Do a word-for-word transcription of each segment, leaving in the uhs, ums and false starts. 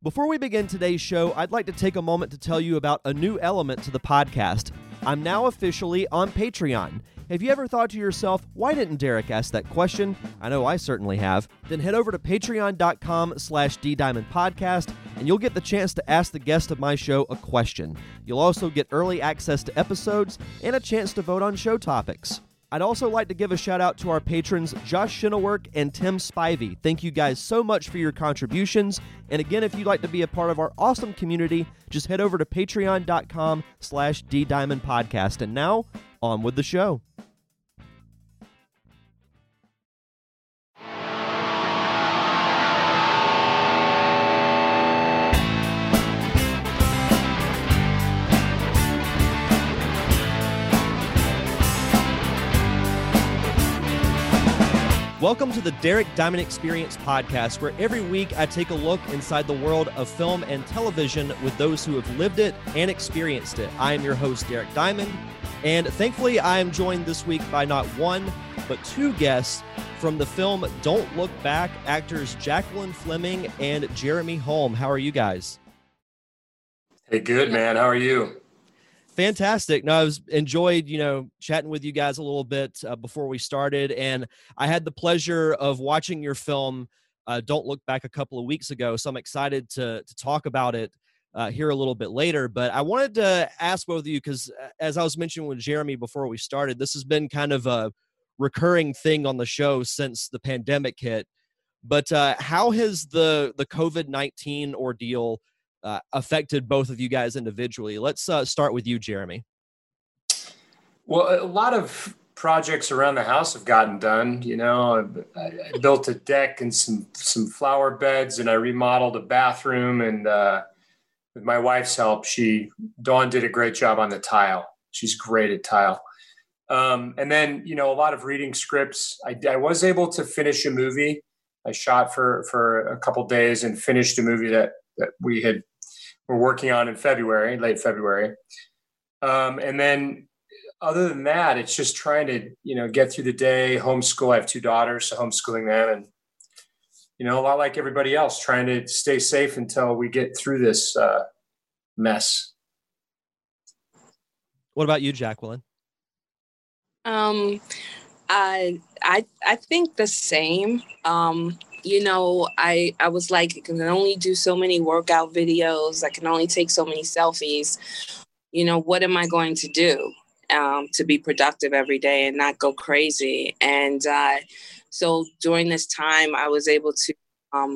Before we begin today's show, I'd like to take a moment to tell you about a new element to the podcast. I'm now officially on Patreon. Have you ever thought to yourself, why didn't Derek ask that question? I know I certainly have. Then head over to patreon.com slash ddiamondpodcast, and you'll get the chance to ask the guest of my show a question. You'll also get early access to episodes and a chance to vote on show topics. I'd also like to give a shout out to our patrons, Josh Shinnework and Tim Spivey. Thank you guys so much for your contributions. And again, if you'd like to be a part of our awesome community, just head over to patreon.com slash ddiamondpodcast. And now, on with the show. Welcome to the Derek Diamond Experience podcast, where every week I take a look inside the world of film and television with those who have lived it and experienced it. I am your host, Derek Diamond, and thankfully I am joined this week by not one, but two guests from the film Don't Look Back, actors Jacqueline Fleming and Jeremy Holm. How are you guys? Hey, good, man. How are you? Fantastic. No, I was enjoyed, you know, chatting with you guys a little bit uh, before we started. And I had the pleasure of watching your film, uh, Don't Look Back, a couple of weeks ago. So I'm excited to to talk about it uh, here a little bit later. But I wanted to ask both of you, because as I was mentioning with Jeremy before we started, this has been kind of a recurring thing on the show since the pandemic hit. But uh, how has the, the covid nineteen ordeal Uh, affected both of you guys individually? Let's uh, start with you, Jeremy. Well, a lot of projects around the house have gotten done. You know, I, I built a deck and some some flower beds, and I remodeled a bathroom. And uh, with my wife's help, she Dawn did a great job on the tile. She's great at tile. Um, and then, you know, a lot of reading scripts. I, I was able to finish a movie. I shot for for a couple days and finished a movie that that we had were working on in February, late February. Um, and then other than that, it's just trying to, you know, get through the day, homeschool. I have two daughters, so homeschooling them, and, you know, a lot like everybody else, trying to stay safe until we get through this uh, mess. What about you, Jacqueline? Um, I, I, I think the same. Um, You know, I, I was like, I can only do so many workout videos. I can only take so many selfies. You know, what am I going to do um, to be productive every day and not go crazy? And uh, so during this time, I was able to, um,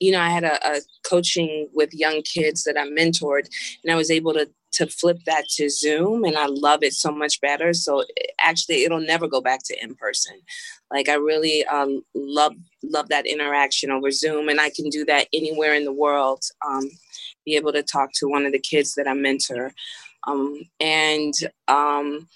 you know, I had a, a coaching with young kids that I mentored, and I was able to to flip that to Zoom, and I love it so much better. So actually, it'll never go back to in-person. Like, I really um, love love that interaction over Zoom, and I can do that anywhere in the world, um, be able to talk to one of the kids that I mentor. Um, and um,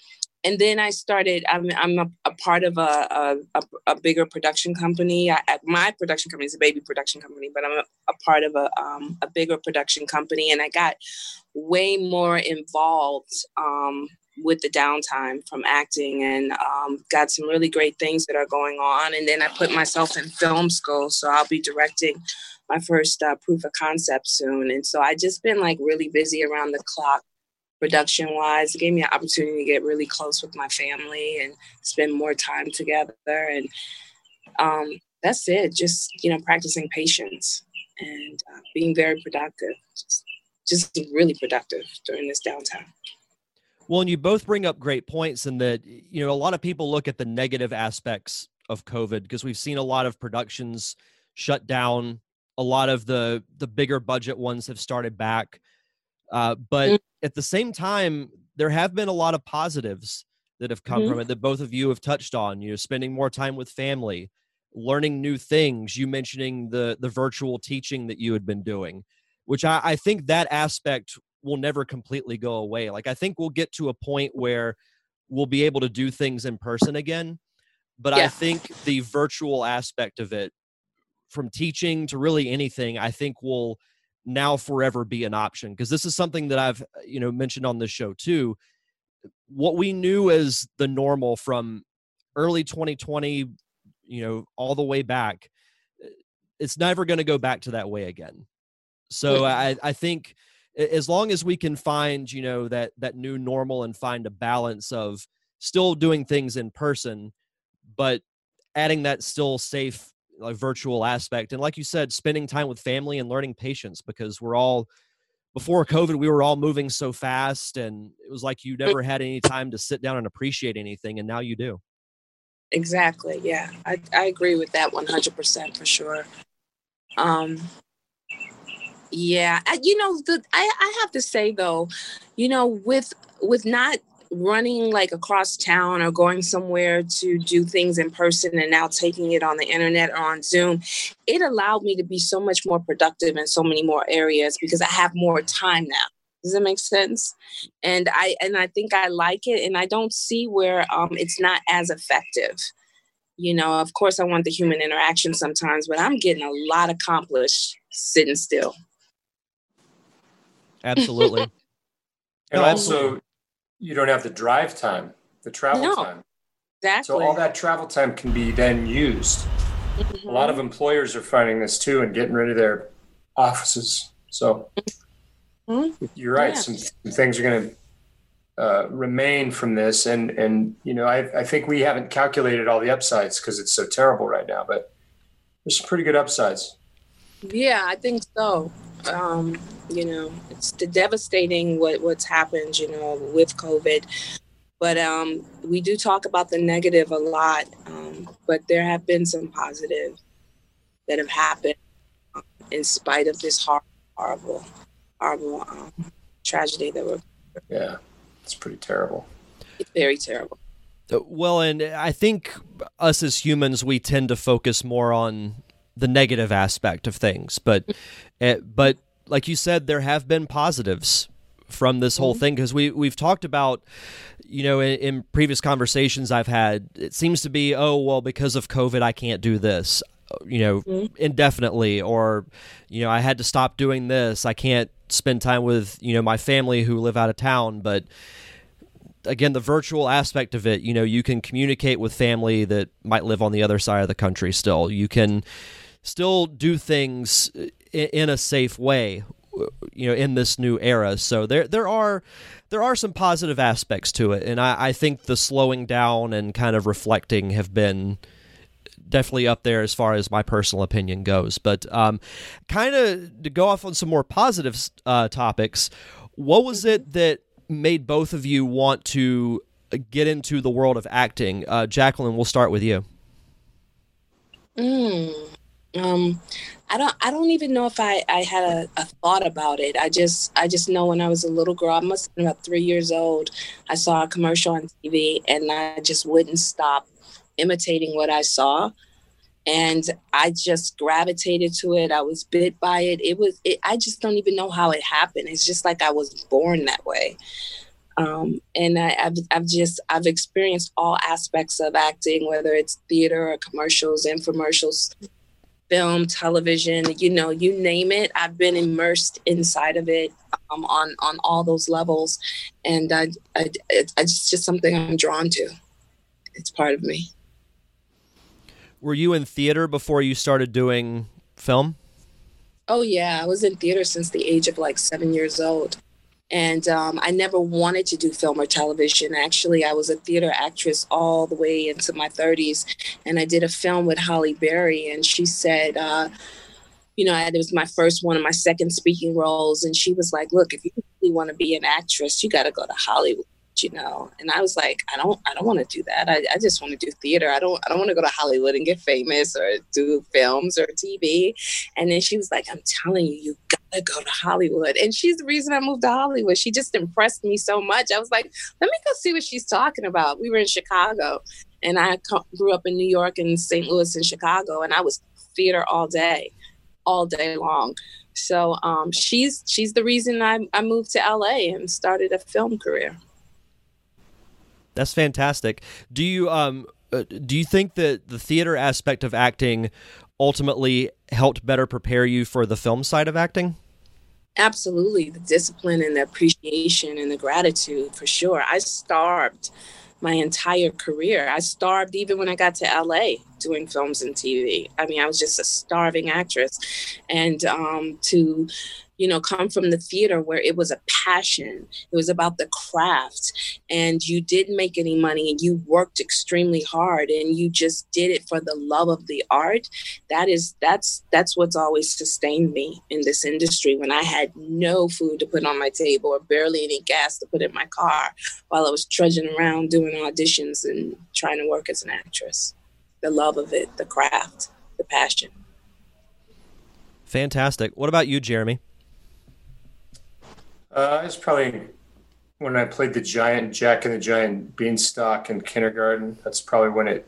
and then I started, I'm, I'm a, a part of a, a, a bigger production company. I, my production company is a baby production company, but I'm a, a part of a, um, a bigger production company, and I got way more involved um, with the downtime from acting, and um, got some really great things that are going on. And then I put myself in film school, so I'll be directing my first uh, proof of concept soon. And so I just been like really busy around the clock production wise. It gave me an opportunity to get really close with my family and spend more time together. And um, that's it. Just, you know, practicing patience and uh, being very productive. Just, just really productive during this downtime. Well, and you both bring up great points in that, you know, a lot of people look at the negative aspects of COVID because we've seen a lot of productions shut down. A lot of the, the bigger budget ones have started back. Uh, but mm-hmm. at the same time, there have been a lot of positives that have come mm-hmm. from it that both of you have touched on. You know, spending more time with family, learning new things. You mentioning the, the virtual teaching that you had been doing, which I, I think that aspect will never completely go away. Like, I think we'll get to a point where we'll be able to do things in person again. But yeah. I think the virtual aspect of it, from teaching to really anything, I think will now forever be an option. Because this is something that I've, you know, mentioned on this show too. What we knew as the normal from early twenty twenty, you know, all the way back, it's never going to go back to that way again. So I, I think as long as we can find, you know, that, that new normal and find a balance of still doing things in person, but adding that still safe, like, virtual aspect. And like you said, spending time with family and learning patience, because we're all, before COVID, we were all moving so fast, and it was like you never had any time to sit down and appreciate anything. And now you do. Exactly. Yeah. I, I agree with that one hundred percent for sure. Um, yeah. I, you know, the, I, I have to say though, you know, with, with not running like across town or going somewhere to do things in person and now taking it on the internet or on Zoom, it allowed me to be so much more productive in so many more areas because I have more time now. Does that make sense? And I and I think I like it, and I don't see where um, it's not as effective. You know, of course, I want the human interaction sometimes, but I'm getting a lot accomplished sitting still. Absolutely. And no, also, absolutely. You don't have the drive time, the travel no, time. Exactly. So all that travel time can be then used. Mm-hmm. A lot of employers are finding this too and getting rid of their offices. So. Mm-hmm. You're right. Yeah. Some, some things are going to uh, remain from this. And, and you know, I, I think we haven't calculated all the upsides because it's so terrible right now, but there's some pretty good upsides. Yeah, I think so. Um, you know, it's devastating what, what's happened, you know, with COVID. But um, we do talk about the negative a lot, um, but there have been some positive that have happened in spite of this horrible, horrible horrible um, tragedy that we're... Yeah, it's pretty terrible. It's very terrible. Well, and I think us as humans, we tend to focus more on the negative aspect of things. But uh, but like you said, there have been positives from this whole mm-hmm. thing, because we, we've talked about, you know, in, in previous conversations I've had, it seems to be, oh, well, because of COVID, I can't do this, you know, mm-hmm. indefinitely, or, you know, I had to stop doing this. I can't spend time with, you know, my family who live out of town. But again, the virtual aspect of it, you know, you can communicate with family that might live on the other side of the country still. You can still do things in a safe way, you know, in this new era. So there, there are, there are some positive aspects to it. And I, I think the slowing down and kind of reflecting have been definitely up there as far as my personal opinion goes. But um, kind of to go off on some more positive uh, topics, what was it that made both of you want to get into the world of acting? Uh, Jacqueline, we'll start with you. Mm, um, I don't. I don't even know if I, I had a, a thought about it. I just. I just know when I was a little girl, I must have been about three years old. I saw a commercial on T V, and I just wouldn't stop imitating what I saw, and I just gravitated to it. I was bit by it. It was, it, I just don't even know how it happened. It's just like I was born that way. Um, and I, I've, I've just, I've experienced all aspects of acting, whether it's theater or commercials, infomercials, film, television, you know, you name it. I've been immersed inside of it um, on, on all those levels. And I, I, it, it's just something I'm drawn to. It's part of me. Were you in theater before you started doing film? Oh, yeah. I was in theater since the age of like seven years old. And um, I never wanted to do film or television. Actually, I was a theater actress all the way into my thirties. And I did a film with Holly Berry. And she said, uh, you know, it was my first one of my second speaking roles. And she was like, look, if you really want to be an actress, you got to go to Hollywood. You know, and I was like, I don't, I don't want to do that. I, I just want to do theater. I don't, I don't want to go to Hollywood and get famous or do films or T V. And then she was like, I'm telling you, you gotta go to Hollywood. And she's the reason I moved to Hollywood. She just impressed me so much. I was like, let me go see what she's talking about. We were in Chicago, and I grew up in New York and Saint Louis and Chicago, and I was theater all day, all day long. So um, she's, she's the reason I, I moved to L A and started a film career. That's fantastic. Do you um do you think that the theater aspect of acting ultimately helped better prepare you for the film side of acting? Absolutely. The discipline and the appreciation and the gratitude, for sure. I starved my entire career. I starved even when I got to L A doing films and T V. I mean, I was just a starving actress. And um, to... you know, come from the theater where it was a passion. It was about the craft, and you didn't make any money and you worked extremely hard and you just did it for the love of the art. That is, that's, that's what's always sustained me in this industry. When I had no food to put on my table or barely any gas to put in my car while I was trudging around doing auditions and trying to work as an actress, the love of it, the craft, the passion. Fantastic. What about you, Jeremy? Uh, it's probably when I played the giant Jack and the Giant Beanstalk in kindergarten. That's probably when it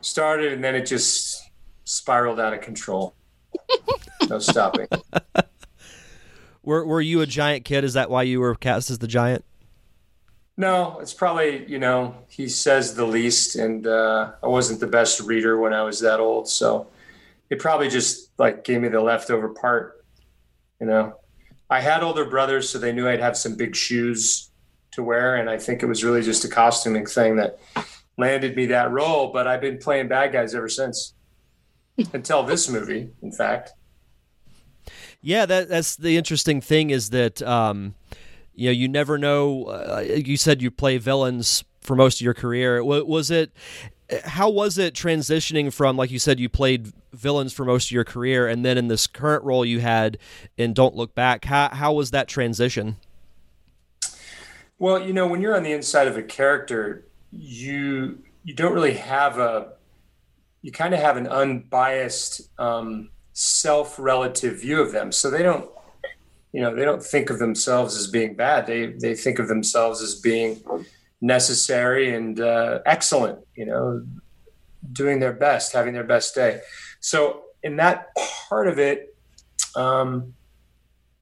started, and then it just spiraled out of control. No stopping. Were Were you a giant kid? Is that why you were cast as the giant? No, it's probably, you know, he says the least, and uh, I wasn't the best reader when I was that old, so it probably just like gave me the leftover part, you know. I had older brothers, so they knew I'd have some big shoes to wear, and I think it was really just a costuming thing that landed me that role, but I've been playing bad guys ever since, until this movie, in fact. Yeah, that, that's the interesting thing is that... Um... You know, you never know. Uh, you said you play villains for most of your career. Was it, how was it transitioning from, like you said, you played villains for most of your career, and then in this current role you had in Don't Look Back, how, how was that transition? Well, you know, when you're on the inside of a character, you, you don't really have a, you kind of have an unbiased um, self-relative view of them. So they don't, you know, they don't think of themselves as being bad. They they think of themselves as being necessary and uh, excellent, you know, doing their best, having their best day. So in that part of it, um,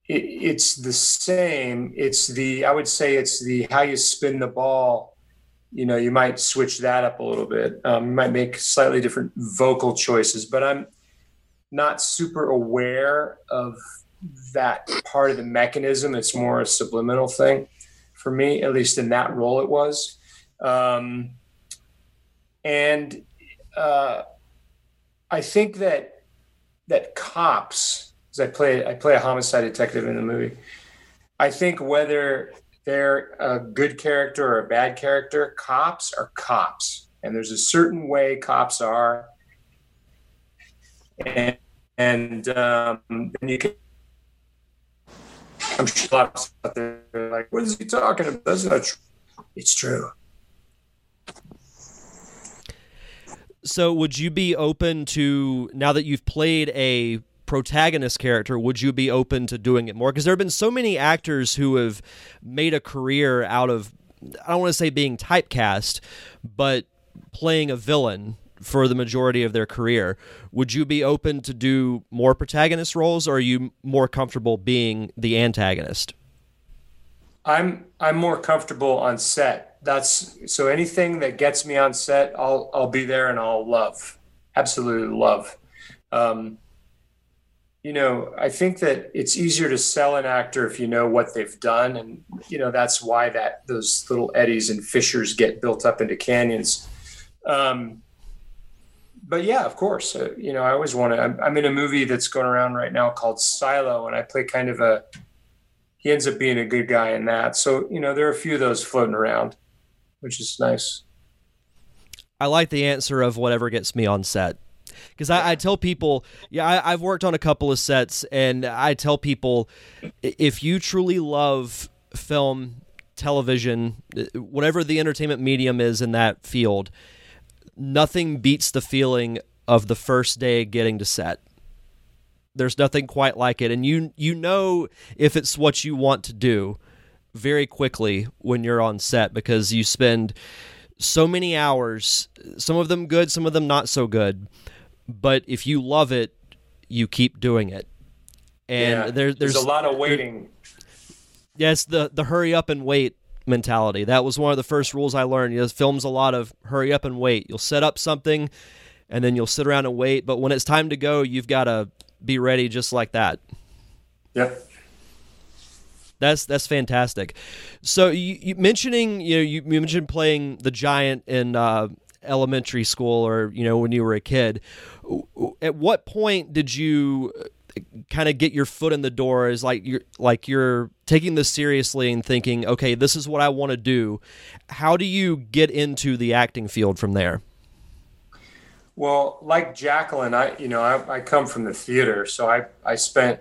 it, it's the same. It's the, I would say it's the how you spin the ball. You know, you might switch that up a little bit. Um, you might make slightly different vocal choices, but I'm not super aware of that part of the mechanism. It's more a subliminal thing for me, at least in that role it was. Um, and uh, I think that that cops, because I play, I play a homicide detective in the movie, I think whether they're a good character or a bad character, cops are cops. And there's a certain way cops are. And, and, um, and you can, I'm sure a lot of people out there are like, what is he talking about? That's not true. It's true. So would you be open to, now that you've played a protagonist character, would you be open to doing it more? Because there have been so many actors who have made a career out of, I don't want to say being typecast, but playing a villain for the majority of their career. Would you be open to do more protagonist roles, or are you more comfortable being the antagonist? I'm I'm more comfortable on set. That's so anything that gets me on set, I'll I'll be there and I'll love. Absolutely love. Um, you know, I think that it's easier to sell an actor if you know what they've done, and you know, that's why that those little eddies and fissures get built up into canyons. Um But yeah, of course, uh, you know, I always want to, I'm, I'm in a movie that's going around right now called Silo, and I play kind of a, he ends up being a good guy in that. So, you know, there are a few of those floating around, which is nice. I like the answer of whatever gets me on set. Because I, I tell people, yeah, I, I've worked on a couple of sets, and I tell people, if you truly love film, television, whatever the entertainment medium is in that field, nothing beats the feeling of the first day getting to set. There's nothing quite like it. And you you know if it's what you want to do very quickly when you're on set, because you spend so many hours, some of them good, some of them not so good. But if you love it, you keep doing it. And yeah, there, there's, there's a lot of waiting. Yes, the the hurry up and wait mentality. That was one of the first rules I learned. You know, film's a lot of hurry up and wait. You'll set up something and then you'll sit around and wait, but when it's time to go, you've got to be ready just like that. Yep. That's that's fantastic. So you, you mentioning, you know, you, you mentioned playing the giant in uh, elementary school, or, you know, when you were a kid. At what point did you kind of get your foot in the door, is like you're like you're taking this seriously and thinking, okay, this is what I want to do. How do you get into the acting field from there? Well, like Jacqueline, I you know I, I come from the theater, so I I spent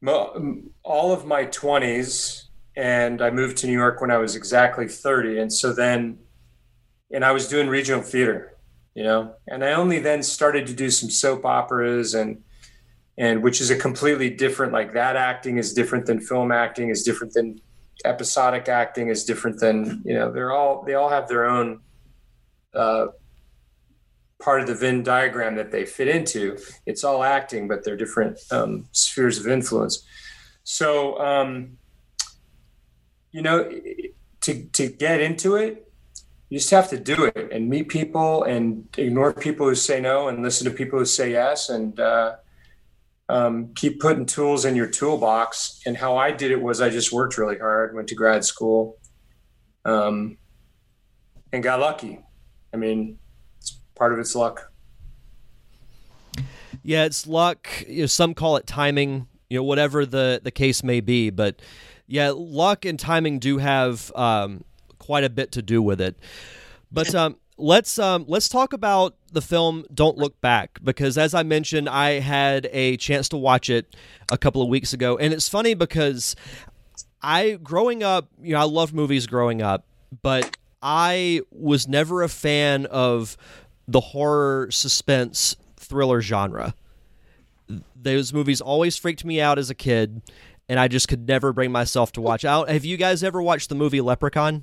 mo- all of my twenties, and I moved to New York when I was exactly thirty, and so then, and I was doing regional theater, you know, and I only then started to do some soap operas, and and which is a completely different, like that acting is different than film acting, is different than episodic acting, is different than, you know, they're all they all have their own. Uh, part of the Venn diagram that they fit into. It's all acting, but they're different um, spheres of influence. So, um, you know, to, to get into it, you just have to do it and meet people and ignore people who say no and listen to people who say yes, and uh, um, keep putting tools in your toolbox. And how I did it was I just worked really hard, went to grad school, um, and got lucky. I mean, part of it's luck. Yeah, it's luck. You know, some call it timing, you know, whatever the, the case may be. But yeah, luck and timing do have um, quite a bit to do with it. But um, let's um, let's talk about the film Don't Look Back, because as I mentioned, I had a chance to watch it a couple of weeks ago. And it's funny because I, growing up, you know, I loved movies growing up, but I was never a fan of the horror, suspense, thriller genre. Those movies always freaked me out as a kid, and I just could never bring myself to watch out. Have you guys ever watched the movie Leprechaun?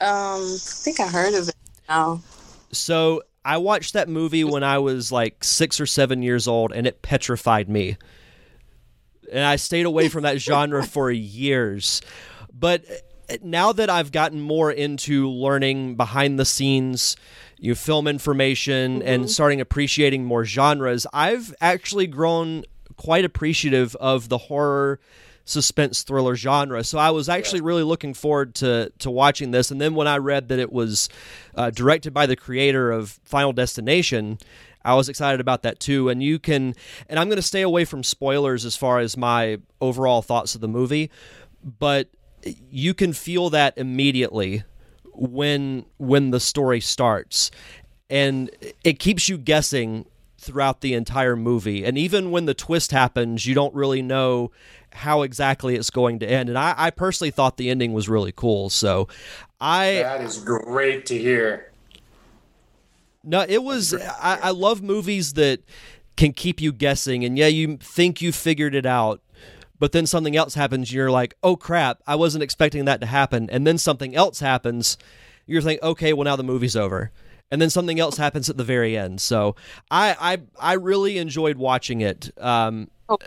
Um, I think I heard of it now. So I watched that movie when I was like six or seven years old, and it petrified me. And I stayed away from that genre for years. But now that I've gotten more into learning behind the scenes, you know, film information, mm-hmm. and starting appreciating more genres, I've actually grown quite appreciative of the horror, suspense, thriller genre. So I was actually really looking forward to to watching this. And then when I read that it was uh, directed by the creator of Final Destination, I was excited about that too. And you can, and I'm going to stay away from spoilers as far as my overall thoughts of the movie, but you can feel that immediately when when the story starts, and it keeps you guessing throughout the entire movie. And even when the twist happens, you don't really know how exactly it's going to end. And I, I personally thought the ending was really cool. So I that is great to hear. No, it was. I, I love movies that can keep you guessing, and yeah, you think you figured it out, but then something else happens, and you're like, oh, crap, I wasn't expecting that to happen. And then something else happens. You're thinking, okay, well, now the movie's over. And then something else happens at the very end. So I I, I really enjoyed watching it. Um, oh,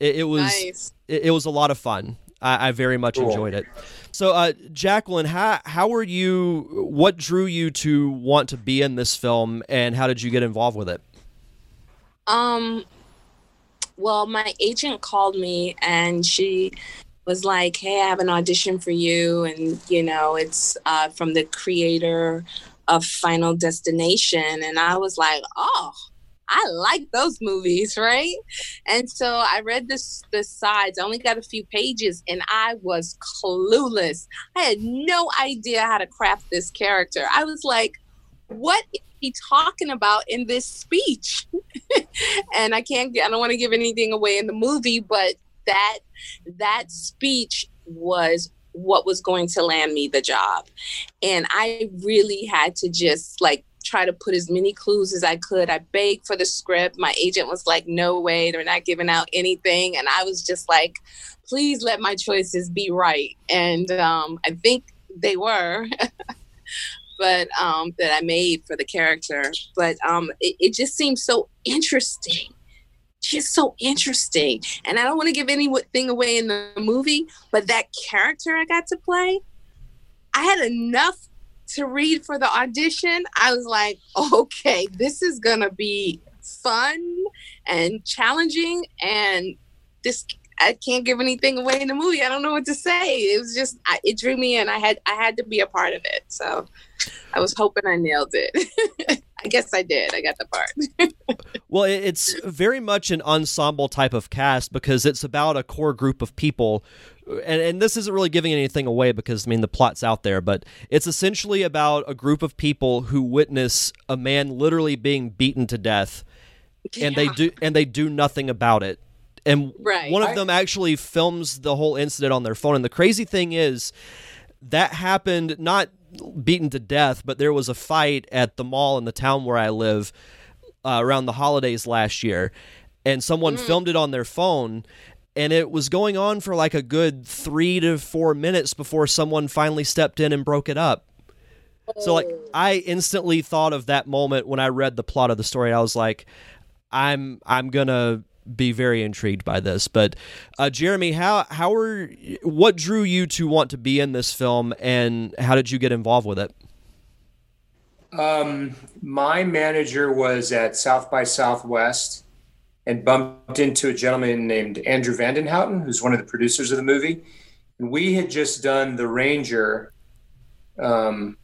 it, it was nice. it, it was a lot of fun. I, I very much cool. enjoyed it. So, uh, Jacqueline, how, how were you, what drew you to want to be in this film, and how did you get involved with it? Um. Well, my agent called me and she was like, hey, I have an audition for you. And, you know, it's uh, from the creator of Final Destination. And I was like, oh, I like those movies, right? And so I read this, the sides. I only got a few pages and I was clueless. I had no idea how to craft this character. I was like, what is he talking about in this speech? And I can't I don't want to give anything away in the movie, but that that speech was what was going to land me the job. And I really had to just like try to put as many clues as I could. I begged for the script. My agent was like, no way, they're not giving out anything. And I was just like, please let my choices be right. And um, I think they were. But um, that I made for the character. But um, it, it just seems so interesting, just so interesting. And I don't want to give anything away in the movie, but that character I got to play, I had enough to read for the audition. I was like, okay, this is going to be fun and challenging. And this, I can't give anything away in the movie. I don't know what to say. It was just, I, it drew me in. I had, I had to be a part of it, so. I was hoping I nailed it. I guess I did. I got the part. Well, it's very much an ensemble type of cast because it's about a core group of people. And, and this isn't really giving anything away because, I mean, the plot's out there, but it's essentially about a group of people who witness a man literally being beaten to death, yeah. and they do and they do nothing about it. And right. one of them actually films the whole incident on their phone. And the crazy thing is that happened not beaten to death, but there was a fight at the mall in the town where I live uh, around the holidays last year, and someone mm. filmed it on their phone. And it was going on for like a good three to four minutes before someone finally stepped in and broke it up. Oh. So like I instantly thought of that moment when I read the plot of the story. I was like, I'm I'm going to be very intrigued by this. But uh, Jeremy, how how are what drew you to want to be in this film, and how did you get involved with it? Um, my manager was at South by Southwest, and bumped into a gentleman named Andrew Vandenhouten, who's one of the producers of the movie. And we had just done The Ranger um,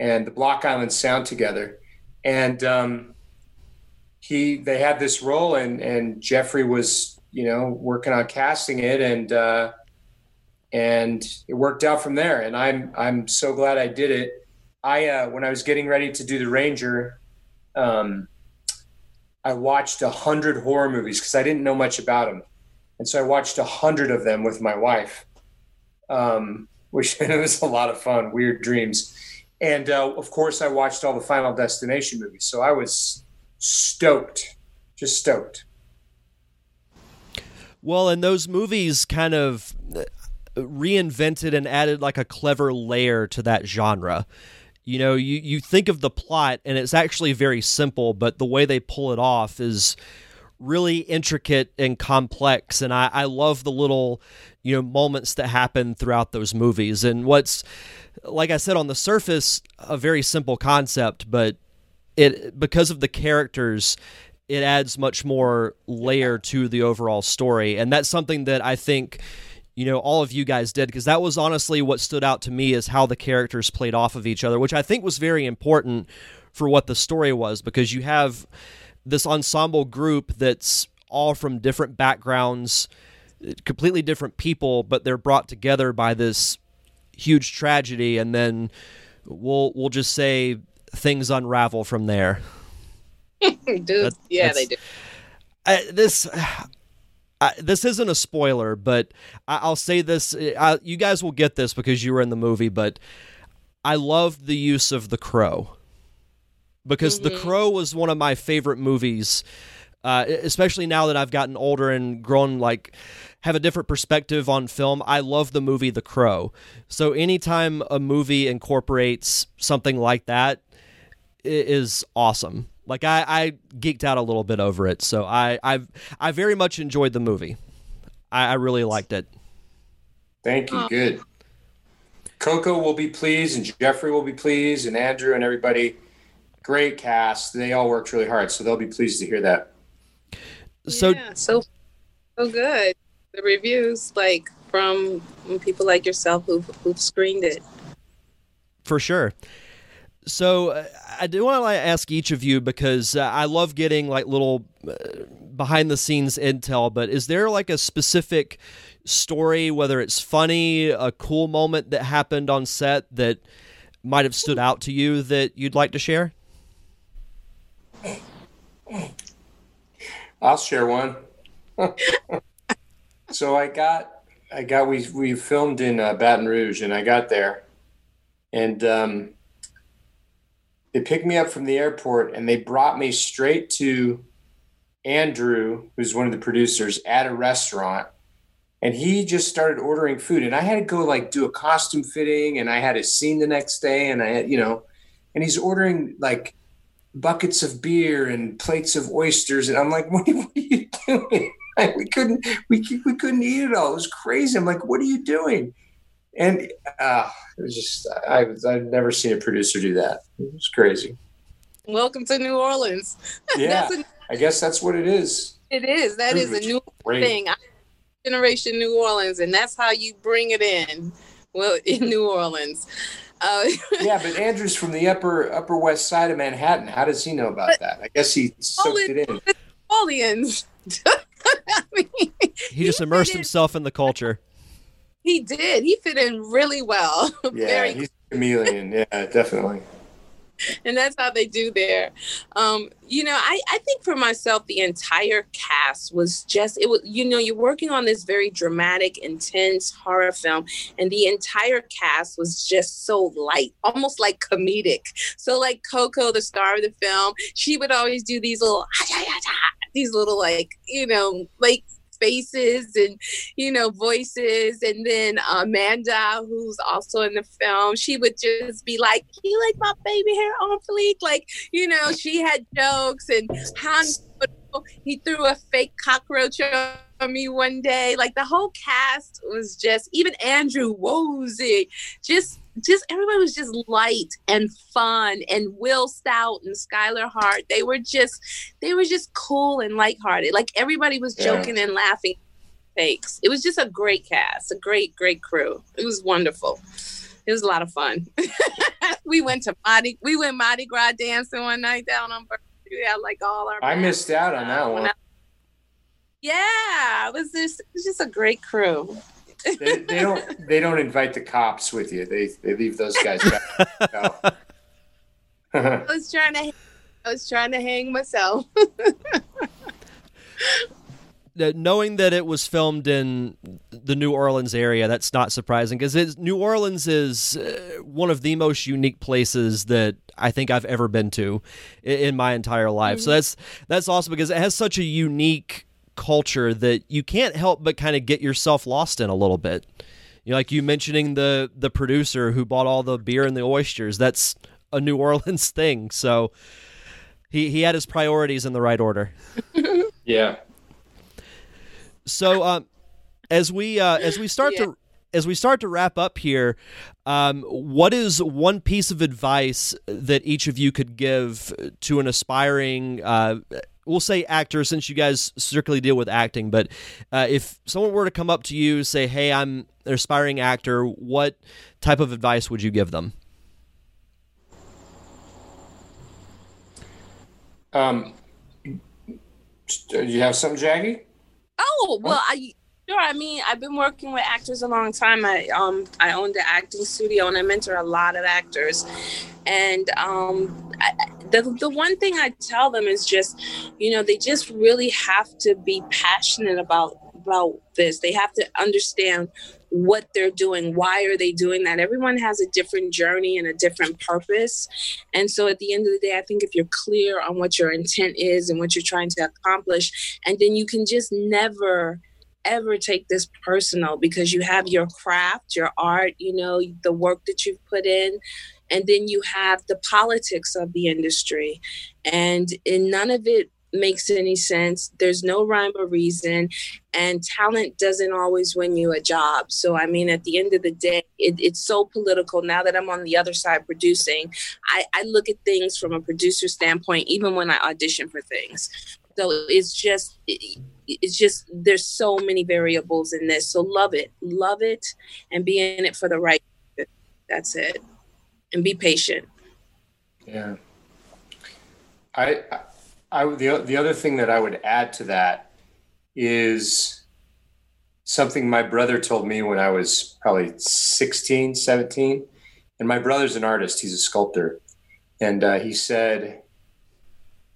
and the Block Island Sound together. And um, he, they had this role, and, and Jeffrey was, you know, working on casting it, and uh, and it worked out from there. And I'm I'm so glad I did it. I uh, when I was getting ready to do The Ranger, um, I watched a hundred horror movies because I didn't know much about them. And so I watched a hundred of them with my wife, um, which it was a lot of fun, weird dreams. And uh, of course I watched all the Final Destination movies. So I was stoked, just stoked. Well, and those movies kind of reinvented and added like a clever layer to that genre. You know, you, you think of the plot and it's actually very simple, but the way they pull it off is really intricate and complex. And I, I love the little, you know, moments that happen throughout those movies. And what's, like I said, on the surface, a very simple concept, but it because of the characters, it adds much more layer to the overall story. And that's something that I think, you know, all of you guys did, because that was honestly what stood out to me is how the characters played off of each other, which I think was very important for what the story was, because you have this ensemble group that's all from different backgrounds, completely different people, but they're brought together by this huge tragedy, and then we'll we'll just say things unravel from there. Dude, that, yeah, they do. I, this... I, this isn't a spoiler, but I, I'll say this. I, you guys will get this because you were in the movie, but I loved the use of The Crow, because mm-hmm. The Crow was one of my favorite movies, uh, especially now that I've gotten older and grown, like have a different perspective on film. I love the movie The Crow. So anytime a movie incorporates something like that, it is awesome. Like, I, I geeked out a little bit over it, so I I, I very much enjoyed the movie. I, I really liked it. Thank you. Good. Coco will be pleased, and Jeffrey will be pleased, and Andrew and everybody. Great cast. They all worked really hard, so they'll be pleased to hear that. So yeah, so, so good. The reviews, like, from people like yourself who've, who've screened it. For sure. So uh, I do want to ask each of you, because uh, I love getting like little uh, behind the scenes intel, but is there like a specific story, whether it's funny, a cool moment that happened on set that might have stood out to you that you'd like to share? I'll share one. So I got, I got, we, we filmed in uh, Baton Rouge, and I got there, and, um, they picked me up from the airport, and they brought me straight to Andrew, who's one of the producers, at a restaurant. And he just started ordering food. And I had to go, like, do a costume fitting, and I had a scene the next day, and I had, you know, and he's ordering, like, buckets of beer and plates of oysters. And I'm like, what are you doing? Like, we couldn't, we, we couldn't eat it all. It was crazy. I'm like, what are you doing? And uh, it was just, I, I've never seen a producer do that. It was crazy. Welcome to New Orleans. Yeah, a, I guess that's what it is. It is. That Dude, is a new great. thing. Generation New Orleans, and that's how you bring it in. Well, in New Orleans. Oh. Yeah, but Andrew's from the upper upper west side of Manhattan. How does he know about but that? I guess he soaked it in. Napoleons. I mean, he, he just immersed himself in the culture. He did. He fit in really well. Yeah, Very he's a chameleon. Yeah, definitely. And that's how they do there. Um, you know, I, I think for myself, the entire cast was just, it was, you know, you're working on this very dramatic, intense horror film, and the entire cast was just so light, almost like comedic. So like Coco, the star of the film, she would always do these little, these little like, you know, like, faces and, you know, voices. And then Amanda, who's also in the film, she would just be like, you like my baby hair on fleek? Like, you know, she had jokes. And Han, he threw a fake cockroach on me one day. Like, the whole cast was just, even Andrew, Wozie, just, just everybody was just light and fun. And Will Stout and Skylar Hart, they were just they were just cool and lighthearted. Like, everybody was joking yeah. and laughing. Fakes. It was just a great cast, a great, great crew. It was wonderful. It was a lot of fun. we went to Mardi we went Mardi Gras dancing one night down on Burbank. We had like all our I missed out on that one. I, yeah, it was just it was just a great crew. they, they don't. They don't invite the cops with you. They they leave those guys back. I was trying to. I was trying to hang myself. Knowing that it was filmed in the New Orleans area, that's not surprising, because New Orleans is uh, one of the most unique places that I think I've ever been to in, in my entire life. Mm-hmm. So that's that's awesome, because it has such a unique culture that you can't help but kind of get yourself lost in a little bit. You know, like you mentioning the the producer who bought all the beer and the oysters, that's a New Orleans thing. So he, he had his priorities in the right order. Yeah. So um, as we uh, as we start yeah. to as we start to wrap up here, um, what is one piece of advice that each of you could give to an aspiring uh we'll say actor, since you guys strictly deal with acting, but uh, if someone were to come up to you, say, hey, I'm an aspiring actor, what type of advice would you give them? Um, do you have something, Jackie? Oh, well, I, sure. I mean, I've been working with actors a long time. I, um, I owned an acting studio and I mentor a lot of actors. And, um, I, The the one thing I tell them is just, you know, they just really have to be passionate about about this. They have to understand what they're doing. Why are they doing that? Everyone has a different journey and a different purpose. And so at the end of the day, I think if you're clear on what your intent is and what you're trying to accomplish, and then you can just never ever take this personal, because you have your craft, your art, you know, the work that you've put in. And then you have the politics of the industry, and in none of it makes any sense. There's no rhyme or reason, and talent doesn't always win you a job. So, I mean, at the end of the day, it, it's so political. Now that I'm on the other side producing, I, I look at things from a producer standpoint, even when I audition for things. So it's just, it, it's just, there's so many variables in this. So love it, love it, and be in it for the right. That's it. And be patient. Yeah. I, I, the, the other thing that I would add to that is something my brother told me when I was probably sixteen, seventeen. And my brother's an artist. He's a sculptor. And uh, he said,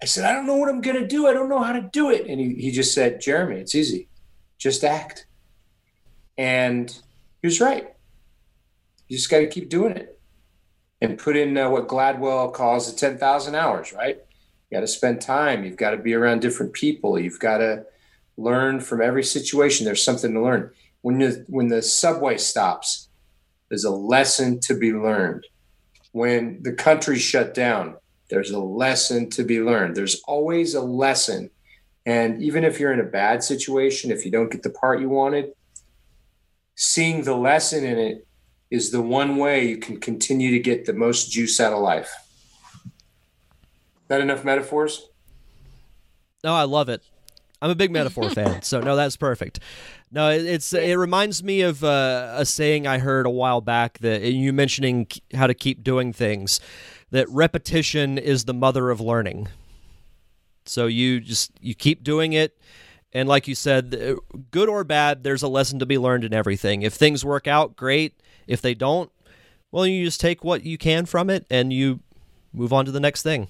I said, I don't know what I'm going to do. I don't know how to do it. And he, he just said, Jeremy, it's easy. Just act. And he was right. You just got to keep doing it. And put in uh, what Gladwell calls the ten thousand hours, right? You got to spend time. You've got to be around different people. You've got to learn from every situation. There's something to learn. When the, when the subway stops, there's a lesson to be learned. When the country shut down, there's a lesson to be learned. There's always a lesson. And even if you're in a bad situation, if you don't get the part you wanted, seeing the lesson in it is the one way you can continue to get the most juice out of life. Not enough metaphors? No, I love it. I'm a big metaphor fan, so no, that's perfect. No, it, it's it reminds me of uh, a saying I heard a while back, that you mentioning how to keep doing things, that repetition is the mother of learning. So you just you keep doing it. And like you said, good or bad, there's a lesson to be learned in everything. If things work out, great. If they don't, well, you just take what you can from it and you move on to the next thing.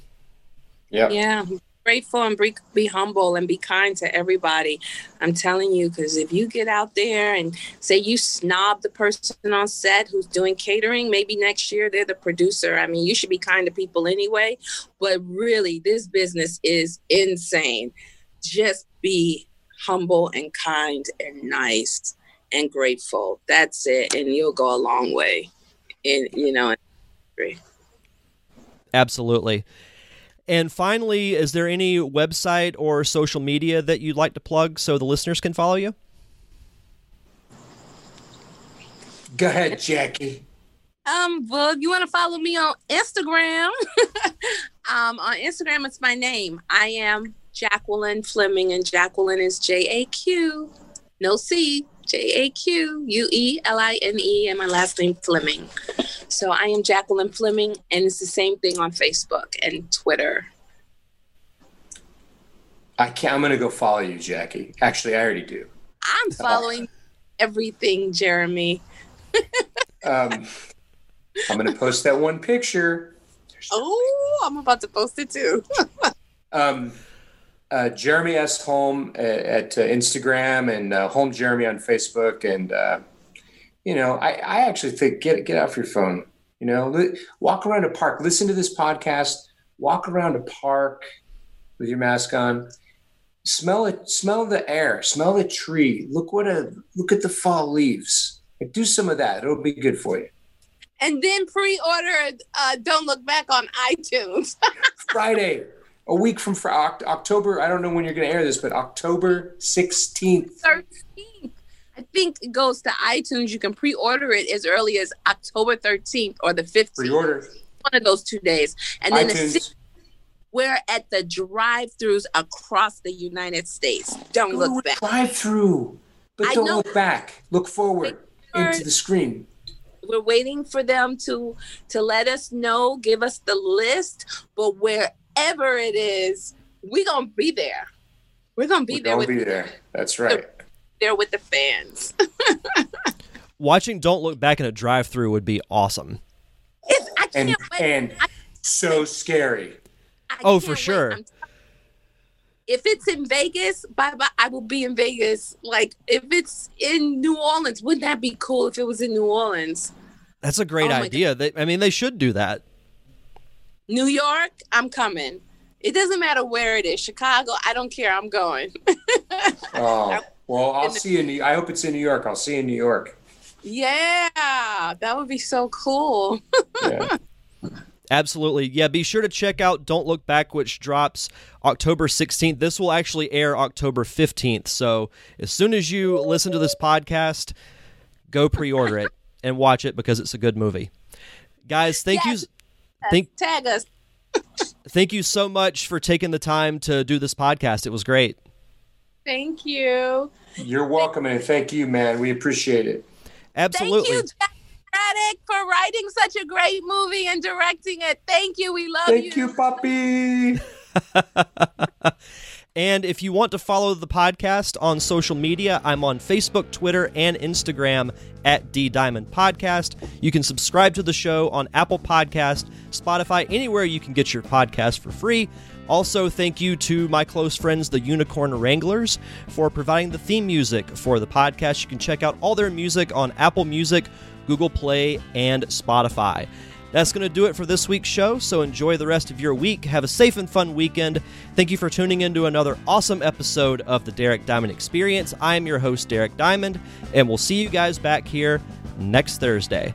Yeah. Yeah. Grateful and be, be humble and be kind to everybody. I'm telling you, because if you get out there and say you snob the person on set who's doing catering, maybe next year they're the producer. I mean, you should be kind to people anyway. But really, this business is insane. Just be humble and kind and nice and grateful. That's it. And you'll go a long way in, you know, in absolutely. And finally, is there any website or social media that you'd like to plug so the listeners can follow you? Go ahead, Jackie. Um, well, if you want to follow me on Instagram, um, on Instagram, it's my name. I am Jacqueline Fleming, and Jacqueline is J A Q, no C, J A Q U E L I N E, and my last name Fleming. So I am Jacqueline Fleming, and it's the same thing on Facebook and Twitter. I can't, I'm going to go follow you, Jackie. Actually, I already do. I'm following everything, Jeremy. um, I'm going to post that one picture. Oh, I'm about to post it too. um. Uh, Jeremy S. Holm at, at uh, Instagram, and uh, Holm Jeremy on Facebook. And, uh, you know, I, I actually think get get off your phone, you know, li- walk around a park, listen to this podcast, walk around a park with your mask on, smell it, smell the air, smell the tree, look what a, look at the fall leaves. Like, do some of that. It'll be good for you. And then pre-order uh, Don't Look Back on iTunes. Friday. A week from for October, I don't know when you're going to air this, but October sixteenth. thirteenth. I think it goes to iTunes. You can pre-order it as early as October thirteenth or the fifteenth. Pre-order. One of those two days. And then iTunes. The sixteenth, we're at the drive-thrus across the United States. Don't look Ooh, back. Drive-thru. But I don't know. Look back. Look forward into the screen. We're waiting for them to, to let us know, give us the list, but we're Whatever it is, we're going to be there. We're going to be there. We're going to be there. That's right. There with the fans. Watching Don't Look Back in a drive-thru would be awesome. It's, I can't and, wait. And I, so scary. I oh, for sure. T- if it's in Vegas, bye-bye. I will be in Vegas. Like, if it's in New Orleans, wouldn't that be cool if it was in New Orleans? That's a great oh idea. They, I mean, they should do that. New York, I'm coming. It doesn't matter where it is. Chicago, I don't care. I'm going. Oh, well, I'll see you in New- I hope it's in New York. I'll see you in New York. Yeah, that would be so cool. Yeah. Absolutely. Yeah, be sure to check out Don't Look Back, which drops October sixteenth. This will actually air October fifteenth. So as soon as you listen to this podcast, go pre-order it and watch it because it's a good movie. Guys, thank yes. you. Thank, Tag us. Thank you so much for taking the time to do this podcast. It was great. Thank you. You're welcome, and thank you, man. We appreciate it. Absolutely. Thank you, Jack Redick, for writing such a great movie and directing it. Thank you. We love thank you. Thank you, Papi. And if you want to follow the podcast on social media, I'm on Facebook, Twitter, and Instagram at D Diamond Podcast. You can subscribe to the show on Apple Podcast, Spotify, anywhere you can get your podcast for free. Also, thank you to my close friends, the Unicorn Wranglers, for providing the theme music for the podcast. You can check out all their music on Apple Music, Google Play, and Spotify. That's going to do it for this week's show, so enjoy the rest of your week. Have a safe and fun weekend. Thank you for tuning in to another awesome episode of The Derek Diamond Experience. I'm your host, Derek Diamond, and we'll see you guys back here next Thursday.